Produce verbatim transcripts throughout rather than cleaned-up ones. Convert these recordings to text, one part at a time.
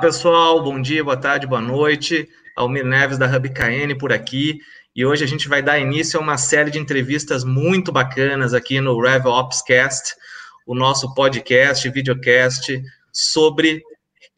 Olá, pessoal. Bom dia, boa tarde, boa noite. Almir Neves da HubKN por aqui. E hoje a gente vai dar início a uma série de entrevistas muito bacanas aqui no RevOpsCast, o nosso podcast, videocast sobre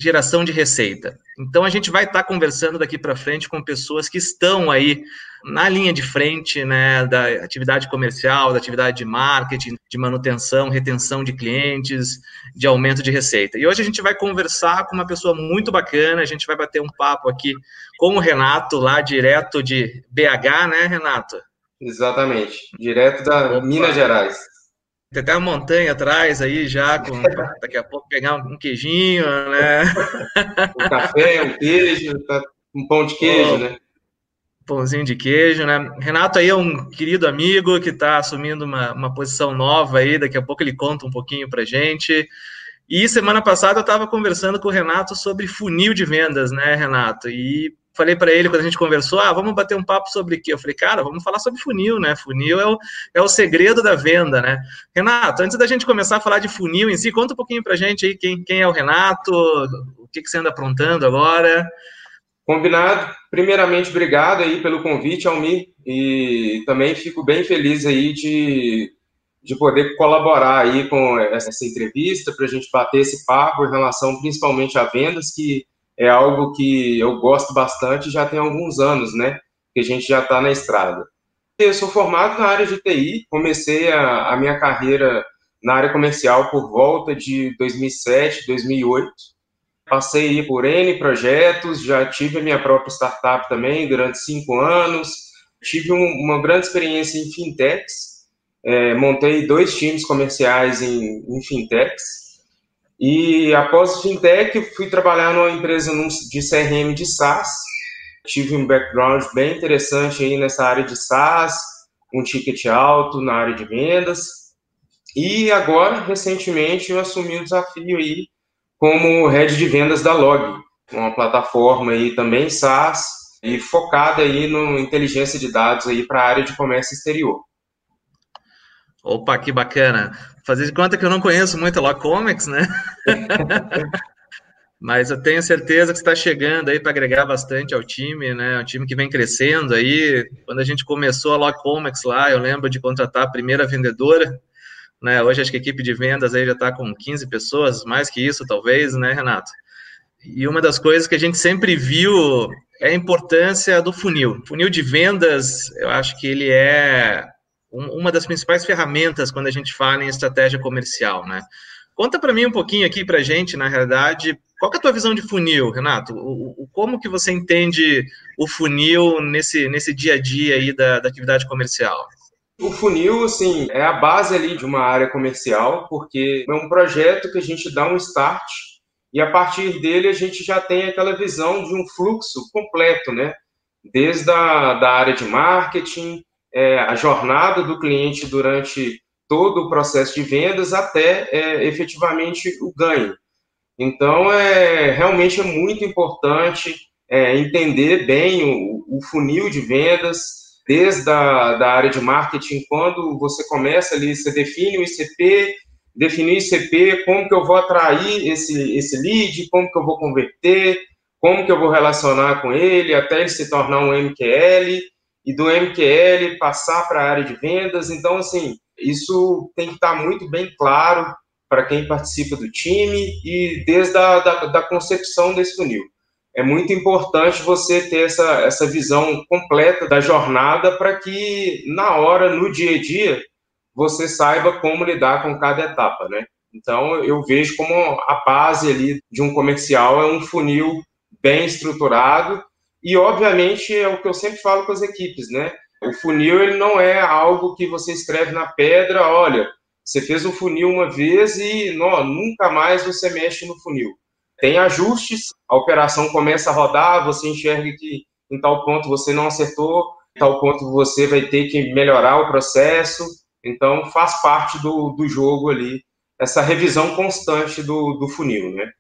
geração de receita. Então, a gente vai estar conversando daqui para frente com pessoas que estão aí na linha de frente, né, da atividade comercial, da atividade de marketing, de manutenção, retenção de clientes, de aumento de receita. E hoje a gente vai conversar com uma pessoa muito bacana, a gente vai bater um papo aqui com o Renato, lá direto de B H, né, Renato? Exatamente, direto da Opa. Minas Gerais. Tem até uma montanha atrás aí já, com, daqui a pouco pegar um queijinho, né? Um café, um queijo, um pão de queijo, oh. né? Pãozinho de queijo, né? Renato aí é um querido amigo que está assumindo uma, uma posição nova aí, daqui a pouco ele conta um pouquinho pra gente. E semana passada eu estava conversando com o Renato sobre funil de vendas, né, Renato? E falei para ele, quando a gente conversou, ah, vamos bater um papo sobre o quê? Eu falei, cara, vamos falar sobre funil, né? Funil é o, é o segredo da venda, né? Renato, antes da gente começar a falar de funil em si, conta um pouquinho pra gente aí quem, quem é o Renato, o que, que você anda aprontando agora. Combinado. Primeiramente, obrigado aí pelo convite, Almir, e também fico bem feliz aí de, de poder colaborar aí com essa entrevista, para a gente bater esse papo em relação principalmente a vendas, que é algo que eu gosto bastante, já tem alguns anos, né, que a gente já está na estrada. Eu sou formado na área de T I, comecei a, a minha carreira na área comercial por volta de dois mil e sete, dois mil e oito, Passei por N projetos, já tive a minha própria startup também durante cinco anos, tive um, uma grande experiência em fintechs, é, montei dois times comerciais em, em fintechs, e após fintech fui trabalhar numa empresa de C R M de SaaS, tive um background bem interessante aí nessa área de SaaS, um ticket alto na área de vendas, e agora, recentemente, eu assumi o desafio aí como head de vendas da Log, uma plataforma aí também SaaS e focada aí no inteligência de dados aí para a área de comércio exterior. Opa, que bacana. Fazer de conta que eu não conheço muito a Logcomex, né? Mas eu tenho certeza que está chegando aí para agregar bastante ao time, né? É um time que vem crescendo aí. Quando a gente começou a Logcomex lá, eu lembro de contratar a primeira vendedora. Né, hoje acho que a equipe de vendas aí já está com quinze pessoas, mais que isso talvez, né, Renato? E uma das coisas que a gente sempre viu é a importância do funil. Funil de vendas, eu acho que ele é um, uma das principais ferramentas quando a gente fala em estratégia comercial, né? Conta para mim um pouquinho aqui para a gente, na realidade, qual que é a tua visão de funil, Renato? O, o, como que você entende o funil nesse, nesse dia a dia aí da, da atividade comercial? O funil, assim, é a base ali de uma área comercial, porque é um projeto que a gente dá um start e a partir dele a gente já tem aquela visão de um fluxo completo, né? Desde a da área de marketing, é, a jornada do cliente durante todo o processo de vendas até é, efetivamente o ganho. Então, é, realmente é muito importante é, entender bem o, o funil de vendas, desde a da área de marketing, quando você começa ali, você define o I C P, definir o I C P, como que eu vou atrair esse, esse lead, como que eu vou converter, como que eu vou relacionar com ele, até ele se tornar um M Q L, e do M Q L passar para a área de vendas. Então, assim, isso tem que estar muito bem claro para quem participa do time e desde a da, da concepção desse funil. É muito importante você ter essa, essa visão completa da jornada para que, na hora, no dia a dia, você saiba como lidar com cada etapa, né? Então, eu vejo como a base ali de um comercial é um funil bem estruturado e, obviamente, é o que eu sempre falo com as equipes, né? O funil ele não é algo que você escreve na pedra, olha, você fez o funil uma vez e não, nunca mais você mexe no funil. Tem ajustes, a operação começa a rodar, você enxerga que em tal ponto você não acertou, em tal ponto você vai ter que melhorar o processo. Então, faz parte do, do jogo ali, essa revisão constante do, do funil, né?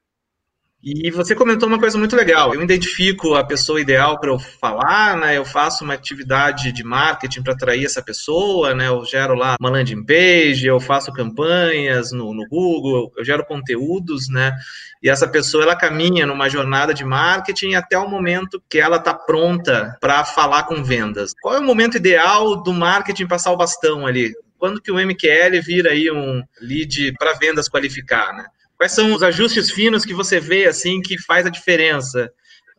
E você comentou uma coisa muito legal. Eu identifico a pessoa ideal para eu falar, né? Eu faço uma atividade de marketing para atrair essa pessoa, né? Eu gero lá uma landing page, eu faço campanhas no, no Google, eu gero conteúdos, né? E essa pessoa, ela caminha numa jornada de marketing até o momento que ela está pronta para falar com vendas. Qual é o momento ideal do marketing passar o bastão ali? Quando que o M Q L vira aí um lead para vendas qualificar, né? Quais são os ajustes finos que você vê, assim, que faz a diferença,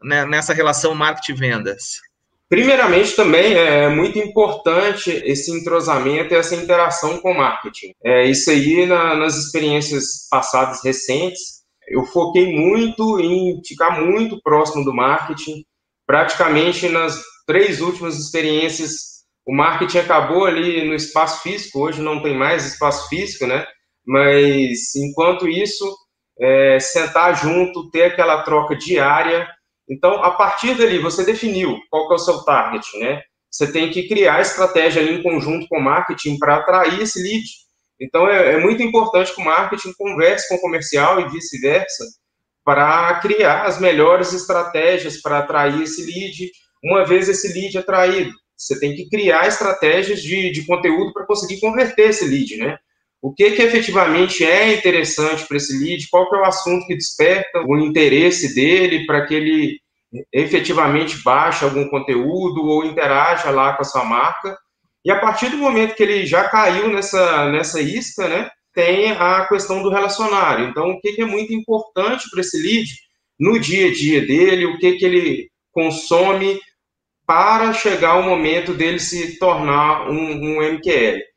né, nessa relação marketing-vendas? Primeiramente, também é muito importante esse entrosamento e essa interação com o marketing. É, isso aí, na, nas experiências passadas recentes, eu foquei muito em ficar muito próximo do marketing. Praticamente, nas três últimas experiências, o marketing acabou ali no espaço físico. Hoje não tem mais espaço físico, né? Mas, enquanto isso, é, sentar junto, ter aquela troca diária. Então, a partir dali, você definiu qual que é o seu target, né? Você tem que criar estratégia ali em conjunto com o marketing para atrair esse lead. Então, é, é muito importante que o marketing converse com o comercial e vice-versa para criar as melhores estratégias para atrair esse lead. Uma vez esse lead atraído, você tem que criar estratégias de, de conteúdo para conseguir converter esse lead, né? O que, que efetivamente é interessante para esse lead, qual que é o assunto que desperta o interesse dele para que ele efetivamente baixe algum conteúdo ou interaja lá com a sua marca. E a partir do momento que ele já caiu nessa, nessa isca, né, tem a questão do relacionário. Então, o que, que é muito importante para esse lead no dia a dia dele, o que, que ele consome para chegar ao momento dele se tornar um, um M Q L.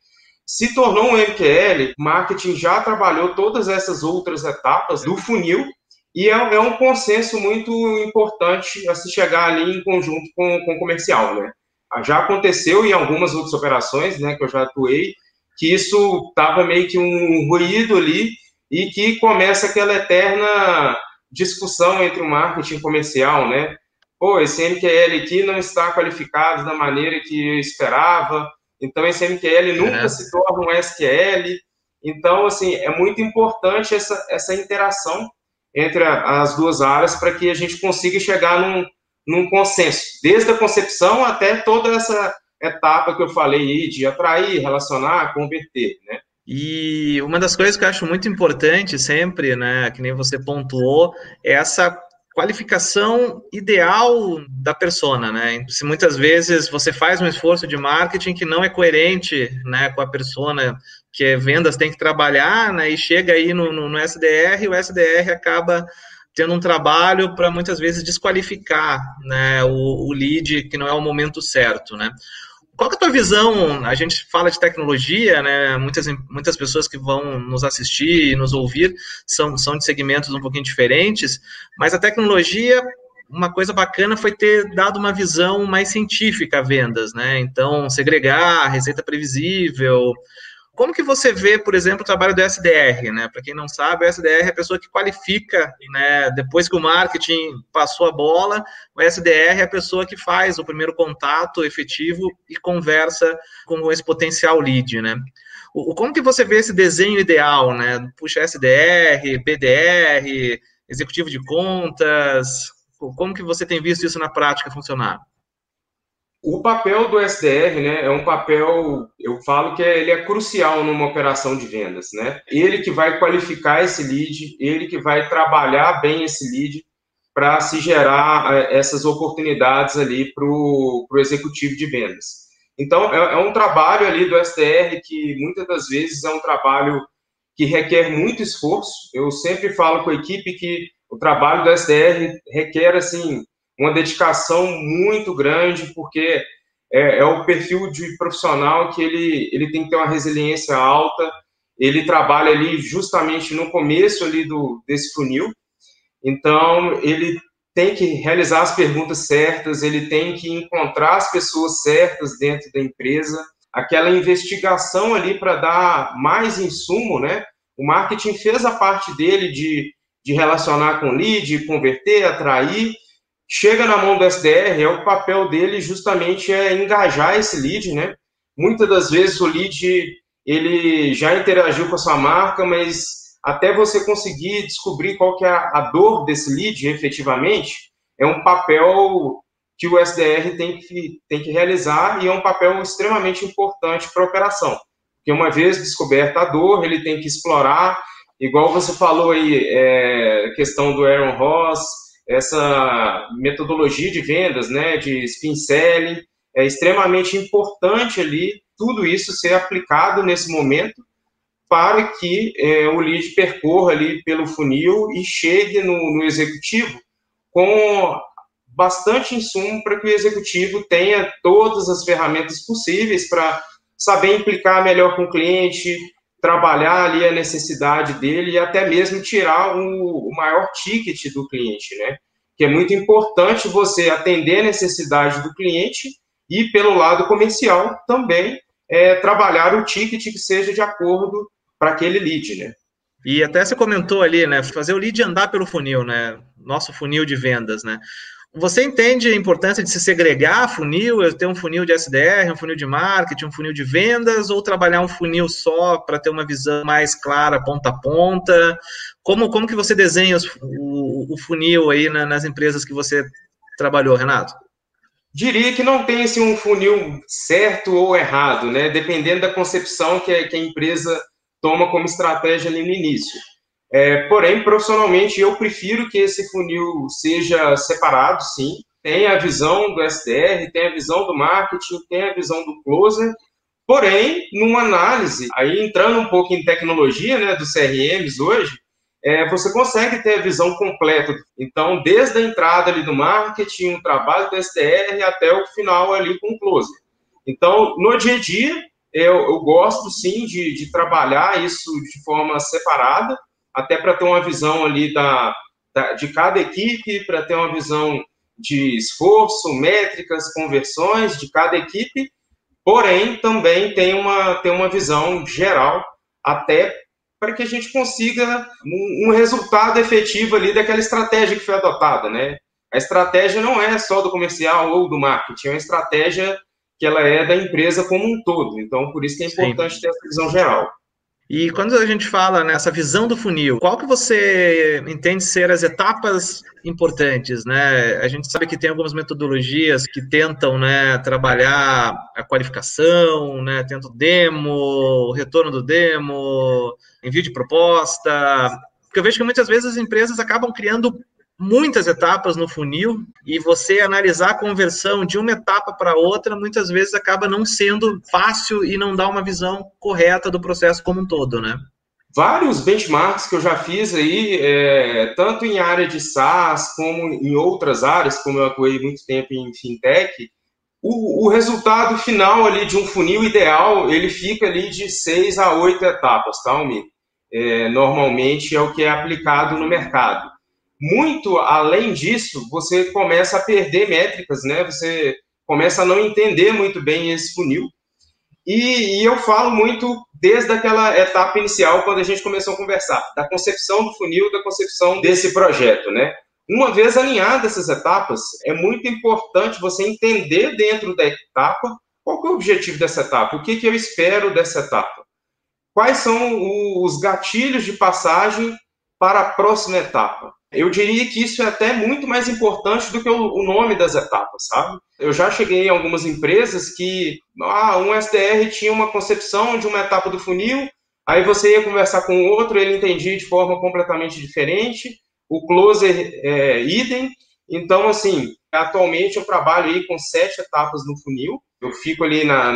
Se tornou um M Q L, marketing já trabalhou todas essas outras etapas do funil e é um consenso muito importante a se chegar ali em conjunto com, com o comercial, né? Já aconteceu em algumas outras operações, né, que eu já atuei, que isso estava meio que um ruído ali e que começa aquela eterna discussão entre o marketing e o comercial, né? Pô, esse M Q L aqui não está qualificado da maneira que eu esperava, então, esse M Q L nunca é. se torna um S Q L. Então, assim, é muito importante essa, essa interação entre a, as duas áreas para que a gente consiga chegar num, num consenso, desde a concepção até toda essa etapa que eu falei aí de atrair, relacionar, converter, né? E uma das coisas que eu acho muito importante sempre, né, que nem você pontuou, é essa qualificação ideal da persona, né? Se muitas vezes você faz um esforço de marketing que não é coerente, né, com a persona que vendas tem que trabalhar, né, e chega aí no, no, no S D R, e o S D R acaba tendo um trabalho para muitas vezes desqualificar, né, o, o lead que não é o momento certo, né? Qual que é a tua visão? A gente fala de tecnologia, né? Muitas, muitas pessoas que vão nos assistir e nos ouvir são, são de segmentos um pouquinho diferentes, mas a tecnologia, uma coisa bacana foi ter dado uma visão mais científica a vendas, né? Então, segregar, receita previsível. Como que você vê, por exemplo, o trabalho do S D R, né? Para quem não sabe, o S D R é a pessoa que qualifica, né? Depois que o marketing passou a bola, o S D R é a pessoa que faz o primeiro contato efetivo e conversa com esse potencial lead, né? O, como que você vê esse desenho ideal, né? Puxa, S D R, B D R, executivo de contas, como que você tem visto isso na prática funcionar? O papel do S D R, né, é um papel, eu falo que ele é crucial numa operação de vendas, né? Ele que vai qualificar esse lead, ele que vai trabalhar bem esse lead para se gerar essas oportunidades ali para o executivo de vendas. Então, é, é um trabalho ali do S D R que muitas das vezes é um trabalho que requer muito esforço. Eu sempre falo com a equipe que o trabalho do S D R requer, assim, uma dedicação muito grande, porque é, é o perfil de profissional que ele, ele tem que ter uma resiliência alta, ele trabalha ali justamente no começo ali do, desse funil, então ele tem que realizar as perguntas certas, ele tem que encontrar as pessoas certas dentro da empresa, aquela investigação ali para dar mais insumo, né? O marketing fez a parte dele de, de relacionar com o lead, converter, atrair. Chega na mão do S D R, é o papel dele justamente é engajar esse lead, né? Muitas das vezes o lead, ele já interagiu com a sua marca, mas até você conseguir descobrir qual que é a dor desse lead efetivamente, é um papel que o S D R tem que, tem que realizar e é um papel extremamente importante para a operação. Porque uma vez descoberta a dor, ele tem que explorar, igual você falou aí, é, questão do Aaron Ross, essa metodologia de vendas, né, de spin selling, é extremamente importante ali, tudo isso ser aplicado nesse momento para que é, o lead percorra ali pelo funil e chegue no, no executivo com bastante insumo para que o executivo tenha todas as ferramentas possíveis para saber implicar melhor com o cliente, trabalhar ali a necessidade dele e até mesmo tirar o, o maior ticket do cliente, né? Que é muito importante você atender a necessidade do cliente e, pelo lado comercial, também é, trabalhar o ticket que seja de acordo para aquele lead, né? E até você comentou ali, né? Fazer o lead andar pelo funil, né? Nosso funil de vendas, né? Você entende a importância de se segregar funil? Eu ter um funil de S D R, um funil de marketing, um funil de vendas, ou trabalhar um funil só para ter uma visão mais clara, ponta a ponta? Como, como que você desenha os, o, o funil aí na, nas empresas que você trabalhou, Renato? Diria que não tem assim, um funil certo ou errado, né? Dependendo da concepção que, que a empresa toma como estratégia ali no início. É, porém, profissionalmente, eu prefiro que esse funil seja separado, sim. Tem a visão do S D R, tem a visão do marketing, tem a visão do closer. Porém, numa análise, aí entrando um pouco em tecnologia, né, dos C R Ms hoje, é, você consegue ter a visão completa. Então, desde a entrada ali do marketing, o trabalho do S D R até o final ali com o closer. Então, no dia a dia, eu, eu gosto, sim, de, de trabalhar isso de forma separada, até para ter uma visão ali da, da, de cada equipe, para ter uma visão de esforço, métricas, conversões de cada equipe, porém também tem uma, tem uma visão geral, até para que a gente consiga um, um resultado efetivo ali daquela estratégia que foi adotada, né? A estratégia não é só do comercial ou do marketing, é uma estratégia que ela é da empresa como um todo, então por isso que é importante [S2] Sim. [S1] Ter essa visão geral. E quando a gente fala nessa visão do funil, qual que você entende ser as etapas importantes, né? A gente sabe que tem algumas metodologias que tentam, né, trabalhar a qualificação, né, tentam demo, retorno do demo, envio de proposta, porque eu vejo que muitas vezes as empresas acabam criando muitas etapas no funil e você analisar a conversão de uma etapa para outra, muitas vezes acaba não sendo fácil e não dá uma visão correta do processo como um todo, né? Vários benchmarks que eu já fiz aí, é, tanto em área de SaaS como em outras áreas, como eu atuei muito tempo em fintech, o, o resultado final ali de um funil ideal, ele fica ali de seis a oito etapas, tá, Almir? É, normalmente é o que é aplicado no mercado. Muito além disso, você começa a perder métricas, né? Você começa a não entender muito bem esse funil. E, e eu falo muito desde aquela etapa inicial, quando a gente começou a conversar, da concepção do funil, da concepção desse projeto, né? Uma vez alinhadas essas etapas, é muito importante você entender dentro da etapa qual que é o objetivo dessa etapa, o que, que eu espero dessa etapa, quais são os gatilhos de passagem para a próxima etapa. Eu diria que isso é até muito mais importante do que o nome das etapas, sabe? Eu já cheguei em algumas empresas que ah, um S D R tinha uma concepção de uma etapa do funil, aí você ia conversar com o outro, ele entendia de forma completamente diferente, o closer é, idem. Então, assim, atualmente eu trabalho aí com sete etapas no funil, eu fico ali na,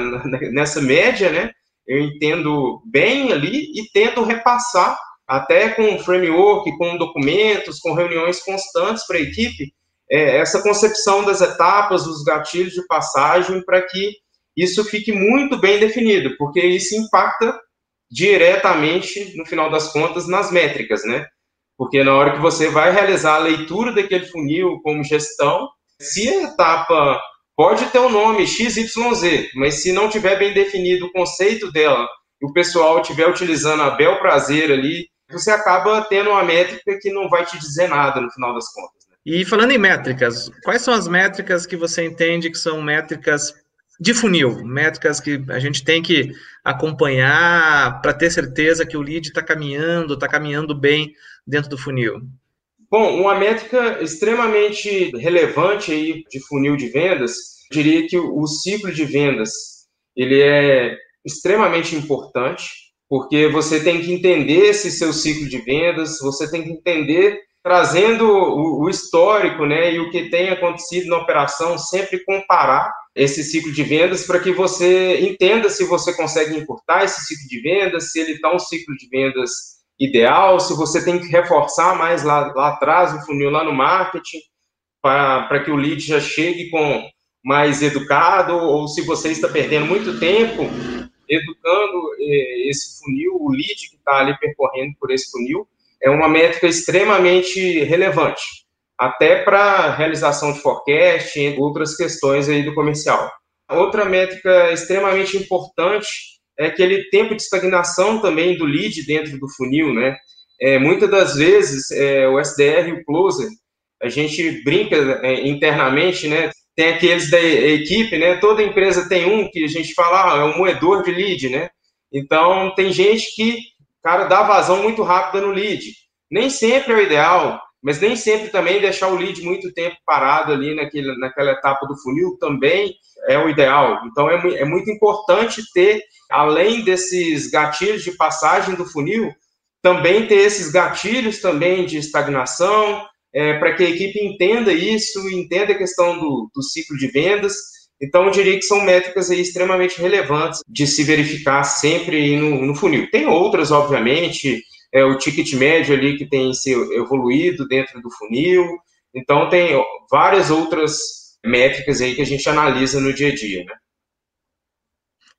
nessa média, né? Eu entendo bem ali e tento repassar até com framework, com documentos, com reuniões constantes para a equipe, é, essa concepção das etapas, dos gatilhos de passagem, para que isso fique muito bem definido, porque isso impacta diretamente, no final das contas, nas métricas, né? Porque na hora que você vai realizar a leitura daquele funil como gestão, se a etapa pode ter um nome X Y Z, mas se não tiver bem definido o conceito dela, e o pessoal estiver utilizando a bel prazer ali, você acaba tendo uma métrica que não vai te dizer nada no final das contas, né? E falando em métricas, quais são as métricas que você entende que são métricas de funil, métricas que a gente tem que acompanhar para ter certeza que o lead está caminhando, está caminhando bem dentro do funil? Bom, uma métrica extremamente relevante aí de funil de vendas, eu diria que o ciclo de vendas, ele é extremamente importante, porque você tem que entender esse seu ciclo de vendas, você tem que entender, trazendo o histórico, né, e o que tem acontecido na operação, sempre comparar esse ciclo de vendas para que você entenda se você consegue encurtar esse ciclo de vendas, se ele está um ciclo de vendas ideal, se você tem que reforçar mais lá, lá atrás, o funil lá no marketing, para que o lead já chegue com mais educado, ou se você está perdendo muito tempo educando eh, esse funil, o lead que está ali percorrendo por esse funil, é uma métrica extremamente relevante, até para realização de forecast e outras questões aí do comercial. Outra métrica extremamente importante é aquele tempo de estagnação também do lead dentro do funil, né? É, muitas das vezes, é, o S D R e o closer, a gente brinca é, internamente, né? Tem aqueles da equipe, né? Toda empresa tem um que a gente fala, ah, é um moedor de lead, né? Então, tem gente que, cara, dá vazão muito rápida no lead. Nem sempre é o ideal, mas nem sempre também deixar o lead muito tempo parado ali naquele, naquela etapa do funil também é o ideal. Então, é, é muito importante ter, além desses gatilhos de passagem do funil, também ter esses gatilhos também de estagnação, é, para que a equipe entenda isso, entenda a questão do, do ciclo de vendas. Então, eu diria que são métricas aí extremamente relevantes de se verificar sempre no, no funil. Tem outras, obviamente, é, o ticket médio ali que tem se evoluído dentro do funil. Então, tem várias outras métricas aí que a gente analisa no dia a dia, né?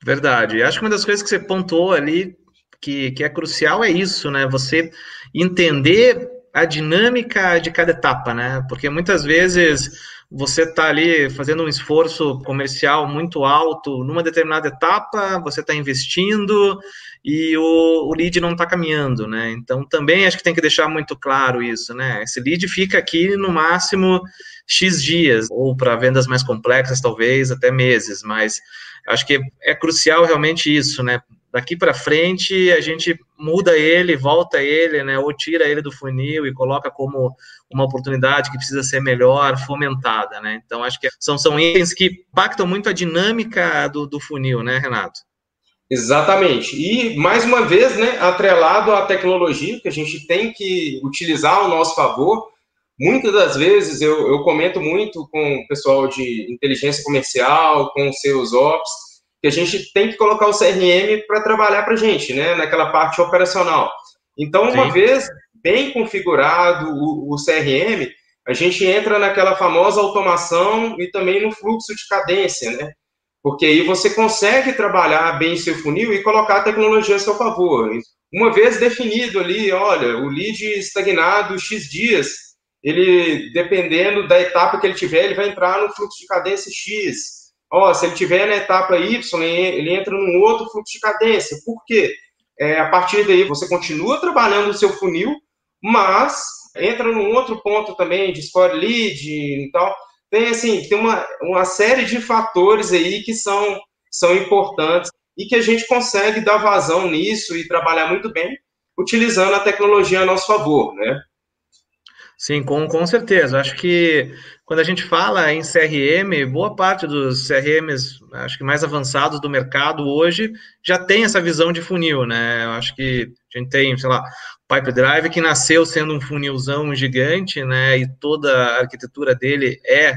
Verdade. Acho que uma das coisas que você pontuou ali, que, que é crucial, é isso, né? Você entender a dinâmica de cada etapa, né? Porque muitas vezes você está ali fazendo um esforço comercial muito alto numa determinada etapa, você está investindo e o, o lead não está caminhando, né? Então, também acho que tem que deixar muito claro isso, né? Esse lead fica aqui no máximo X dias, ou para vendas mais complexas, talvez, até meses, mas acho que é crucial realmente isso, né? Daqui para frente, a gente muda ele, volta ele, né? Ou tira ele do funil e coloca como uma oportunidade que precisa ser melhor, fomentada, né? Então, acho que são, são itens que impactam muito a dinâmica do, do funil, né, Renato? Exatamente. E, mais uma vez, né, atrelado à tecnologia, que a gente tem que utilizar ao nosso favor. Muitas das vezes, eu, eu comento muito com o pessoal de inteligência comercial, com os Sales Ops, que a gente tem que colocar o C R M para trabalhar para a gente, né, naquela parte operacional. Então, uma Sim. vez bem configurado o, o C R M, a gente entra naquela famosa automação e também no fluxo de cadência, né? Porque aí você consegue trabalhar bem seu funil e colocar a tecnologia a seu favor. Uma vez definido ali, olha, o lead estagnado X dias, ele, dependendo da etapa que ele tiver, ele vai entrar no fluxo de cadência X. Ó, se ele tiver na etapa Y, ele entra num outro fluxo de cadência. Por quê? É, a partir daí, você continua trabalhando o seu funil, mas entra num outro ponto também, de score lead e tal. Tem, assim, tem uma, uma série de fatores aí que são, são importantes e que a gente consegue dar vazão nisso e trabalhar muito bem, utilizando a tecnologia a nosso favor, né? Sim, com, com certeza. Acho que quando a gente fala em C R M, boa parte dos C R Ms, acho que mais avançados do mercado hoje, já tem essa visão de funil, né? Eu acho que a gente tem, sei lá, Pipe Drive, que nasceu sendo um funilzão gigante, né? E toda a arquitetura dele é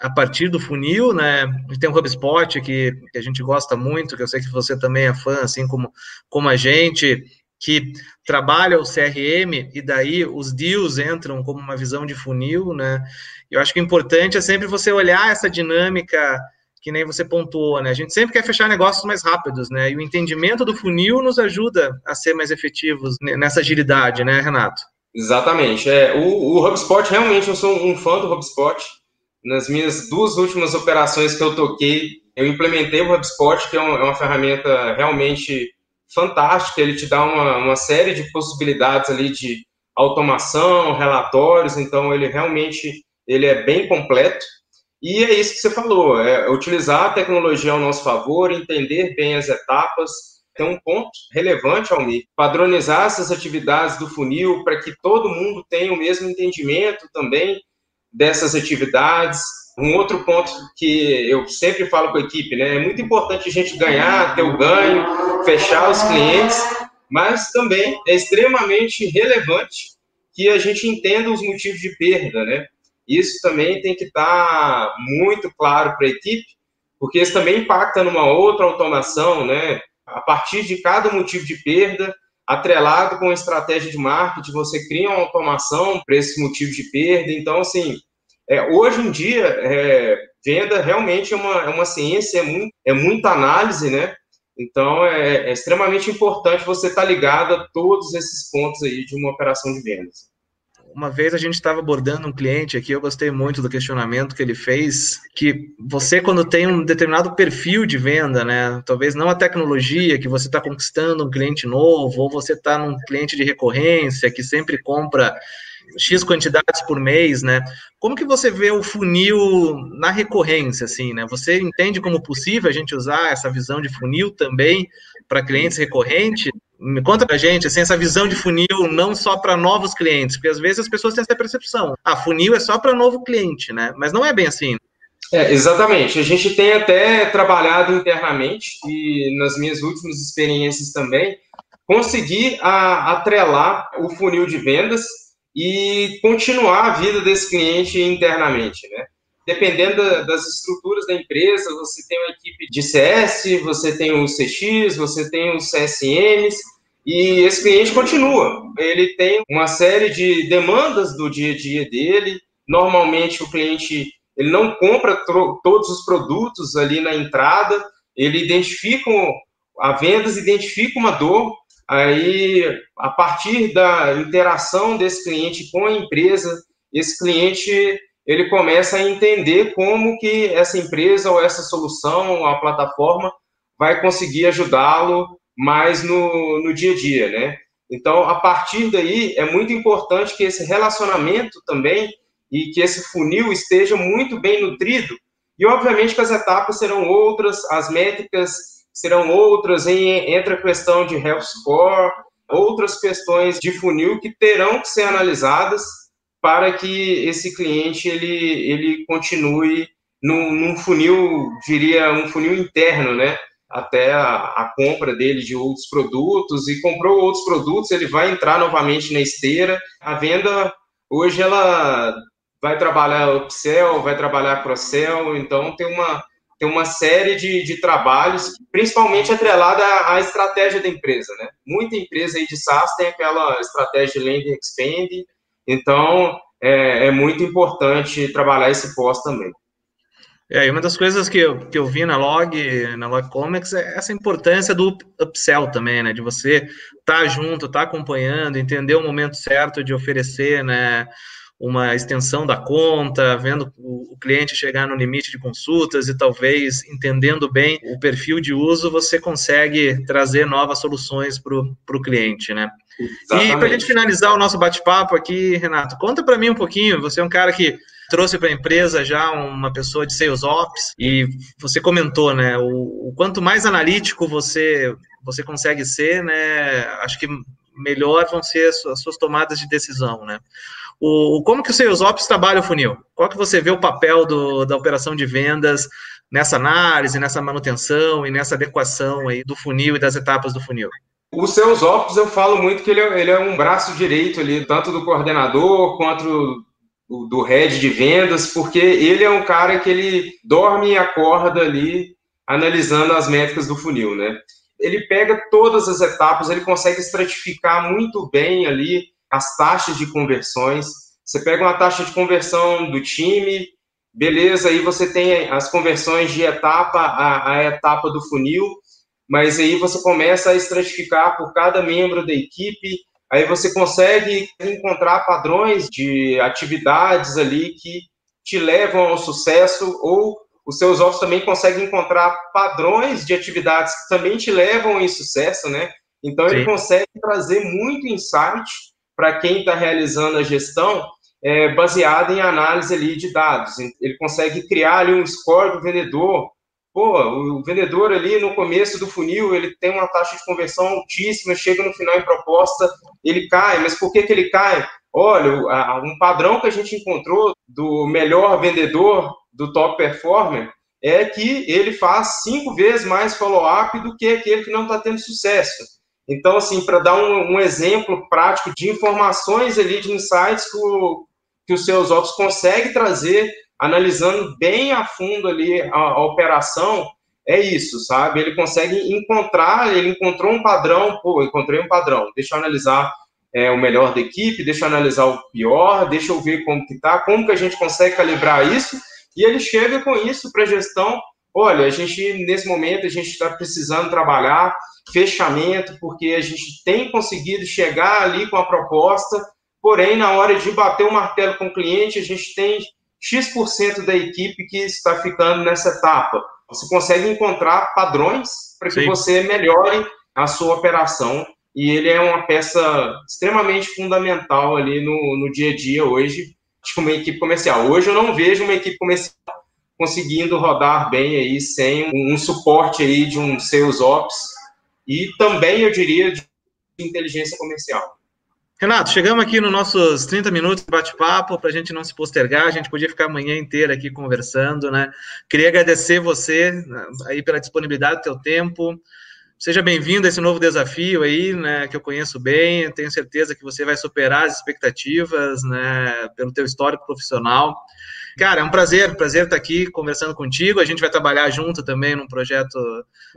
a partir do funil, né? A gente tem o Hubspot, que, que a gente gosta muito, que eu sei que você também é fã, assim como, como a gente, que trabalha o C R M e daí os deals entram como uma visão de funil, né? Eu acho que o importante é sempre você olhar essa dinâmica que nem você pontuou, né? A gente sempre quer fechar negócios mais rápidos, né? E o entendimento do funil nos ajuda a ser mais efetivos nessa agilidade, né, Renato? Exatamente. É, o, o HubSpot, realmente, eu sou um fã do HubSpot. Nas minhas duas últimas operações que eu toquei, eu implementei o HubSpot, que é, um, é uma ferramenta realmente fantástico, ele te dá uma, uma série de possibilidades ali de automação, relatórios, então ele realmente ele é bem completo. E é isso que você falou, é utilizar a tecnologia ao nosso favor, entender bem as etapas. Tem um ponto relevante, Almir, padronizar essas atividades do funil para que todo mundo tenha o mesmo entendimento também dessas atividades. Um outro ponto que eu sempre falo com a equipe, né? É muito importante a gente ganhar, ter o ganho, fechar os clientes, mas também é extremamente relevante que a gente entenda os motivos de perda, né? Isso também tem que estar muito claro para a equipe, porque isso também impacta numa outra automação, né? A partir de cada motivo de perda, atrelado com a estratégia de marketing, você cria uma automação para esses motivos de perda. Então, assim, é, hoje em dia, é, venda realmente é uma, é uma ciência, é, muito, é muita análise, né? Então, é, é extremamente importante você estar ligado a todos esses pontos aí de uma operação de vendas. Uma vez a gente estava abordando um cliente aqui, eu gostei muito do questionamento que ele fez, que você, quando tem um determinado perfil de venda, né, talvez não a tecnologia, que você está conquistando um cliente novo, ou você está num cliente de recorrência, que sempre compra X quantidades por mês, né? Como que você vê o funil na recorrência, assim, né? Você entende como possível a gente usar essa visão de funil também para clientes recorrentes? Me conta pra gente, assim, essa visão de funil não só para novos clientes, porque às vezes as pessoas têm essa percepção. Ah, funil é só para novo cliente, né? Mas não é bem assim. É, exatamente. A gente tem até trabalhado internamente e nas minhas últimas experiências também, consegui a, atrelar o funil de vendas e continuar a vida desse cliente internamente, né? Dependendo da, das estruturas da empresa, você tem uma equipe de C S, você tem o C X, você tem os C S Ms, e esse cliente continua. Ele tem uma série de demandas do dia a dia dele. Normalmente, o cliente ele não compra tro- todos os produtos ali na entrada, ele identifica, a vendas identifica uma dor. Aí, a partir da interação desse cliente com a empresa, esse cliente ele começa a entender como que essa empresa ou essa solução, ou a plataforma, vai conseguir ajudá-lo mais no, no dia a dia, né? Então, a partir daí, é muito importante que esse relacionamento também e que esse funil esteja muito bem nutrido. E, obviamente, que as etapas serão outras, as métricas serão outras, entra a questão de HealthScore, outras questões de funil que terão que ser analisadas para que esse cliente ele, ele continue num, num funil, diria, um funil interno, né? Até a, a compra dele de outros produtos, e comprou outros produtos, ele vai entrar novamente na esteira. A venda, hoje, ela vai trabalhar upsell, vai trabalhar crosssell, então tem uma... tem uma série de, de trabalhos, principalmente atrelada à, à estratégia da empresa, né? Muita empresa aí de SaaS tem aquela estratégia de land and expand, então é, é muito importante trabalhar esse pós também. É, e uma das coisas que eu, que eu vi na Log, na Logcomex, é essa importância do upsell também, né? De você estar junto, estar acompanhando, entender o momento certo de oferecer, né? Uma extensão da conta, vendo o cliente chegar no limite de consultas e talvez entendendo bem o perfil de uso, você consegue trazer novas soluções para o cliente, né? Exatamente. E para a gente finalizar o nosso bate-papo aqui, Renato, conta para mim um pouquinho, você é um cara que trouxe para a empresa já uma pessoa de Sales Ops e você comentou, né, o, o quanto mais analítico você, você consegue ser, né, acho que melhor vão ser as, as suas tomadas de decisão, né? O, como que o SeusOps trabalha o funil? Qual que você vê o papel do, da operação de vendas nessa análise, nessa manutenção e nessa adequação aí do funil e das etapas do funil? O SeusOps, eu falo muito que ele é, ele é um braço direito ali, tanto do coordenador quanto do, do head de vendas, porque ele é um cara que ele dorme e acorda ali analisando as métricas do funil, né? Ele pega todas as etapas, ele consegue estratificar muito bem ali as taxas de conversões. Você pega uma taxa de conversão do time, beleza, aí você tem as conversões de etapa a, a etapa do funil, mas aí você começa a estratificar por cada membro da equipe, aí você consegue encontrar padrões de atividades ali que te levam ao sucesso, ou os seus ops também conseguem encontrar padrões de atividades que também te levam em sucesso, né? Então, Sim. Ele consegue trazer muito insight para quem está realizando a gestão é, baseada em análise ali de dados. Ele consegue criar ali um score do vendedor. Pô, o vendedor ali no começo do funil, ele tem uma taxa de conversão altíssima, chega no final em proposta, ele cai. Mas por que que ele cai? Olha, um padrão que a gente encontrou do melhor vendedor, do top performer, é que ele faz cinco vezes mais follow-up do que aquele que não está tendo sucesso. Então, assim, para dar um, um exemplo prático de informações ali, de insights que o, que o SeusOps consegue trazer, analisando bem a fundo ali a, a operação, é isso, sabe? Ele consegue encontrar, ele encontrou um padrão, pô, encontrei um padrão, deixa eu analisar é, o melhor da equipe, deixa eu analisar o pior, deixa eu ver como que está, como que a gente consegue calibrar isso, e ele chega com isso para a gestão. Olha, a gente, nesse momento, a gente está precisando trabalhar fechamento, porque a gente tem conseguido chegar ali com a proposta, porém, na hora de bater o martelo com o cliente, a gente tem X por cento da equipe que está ficando nessa etapa. Você consegue encontrar padrões para que Sim. você melhore a sua operação, e ele é uma peça extremamente fundamental ali no, no dia a dia hoje, de uma equipe comercial. Hoje eu não vejo uma equipe comercial conseguindo rodar bem aí sem um, um suporte aí de um SeusOps e também, eu diria, de inteligência comercial. Renato, chegamos aqui nos nossos trinta minutos de bate-papo, para a gente não se postergar, a gente podia ficar a manhã inteira aqui conversando, né? Queria agradecer você aí pela disponibilidade do teu tempo. Seja bem-vindo a esse novo desafio aí, né, que eu conheço bem, eu tenho certeza que você vai superar as expectativas, né, pelo teu histórico profissional. Cara, é um prazer, prazer estar aqui conversando contigo. A gente vai trabalhar junto também num projeto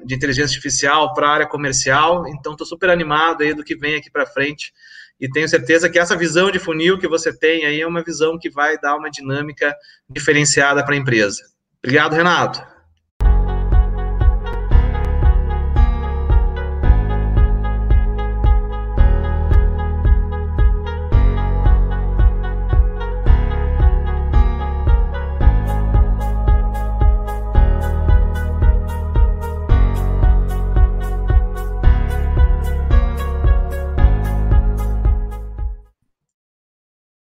de inteligência artificial para a área comercial, então estou super animado aí do que vem aqui para frente. E tenho certeza que essa visão de funil que você tem aí é uma visão que vai dar uma dinâmica diferenciada para a empresa. Obrigado, Renato.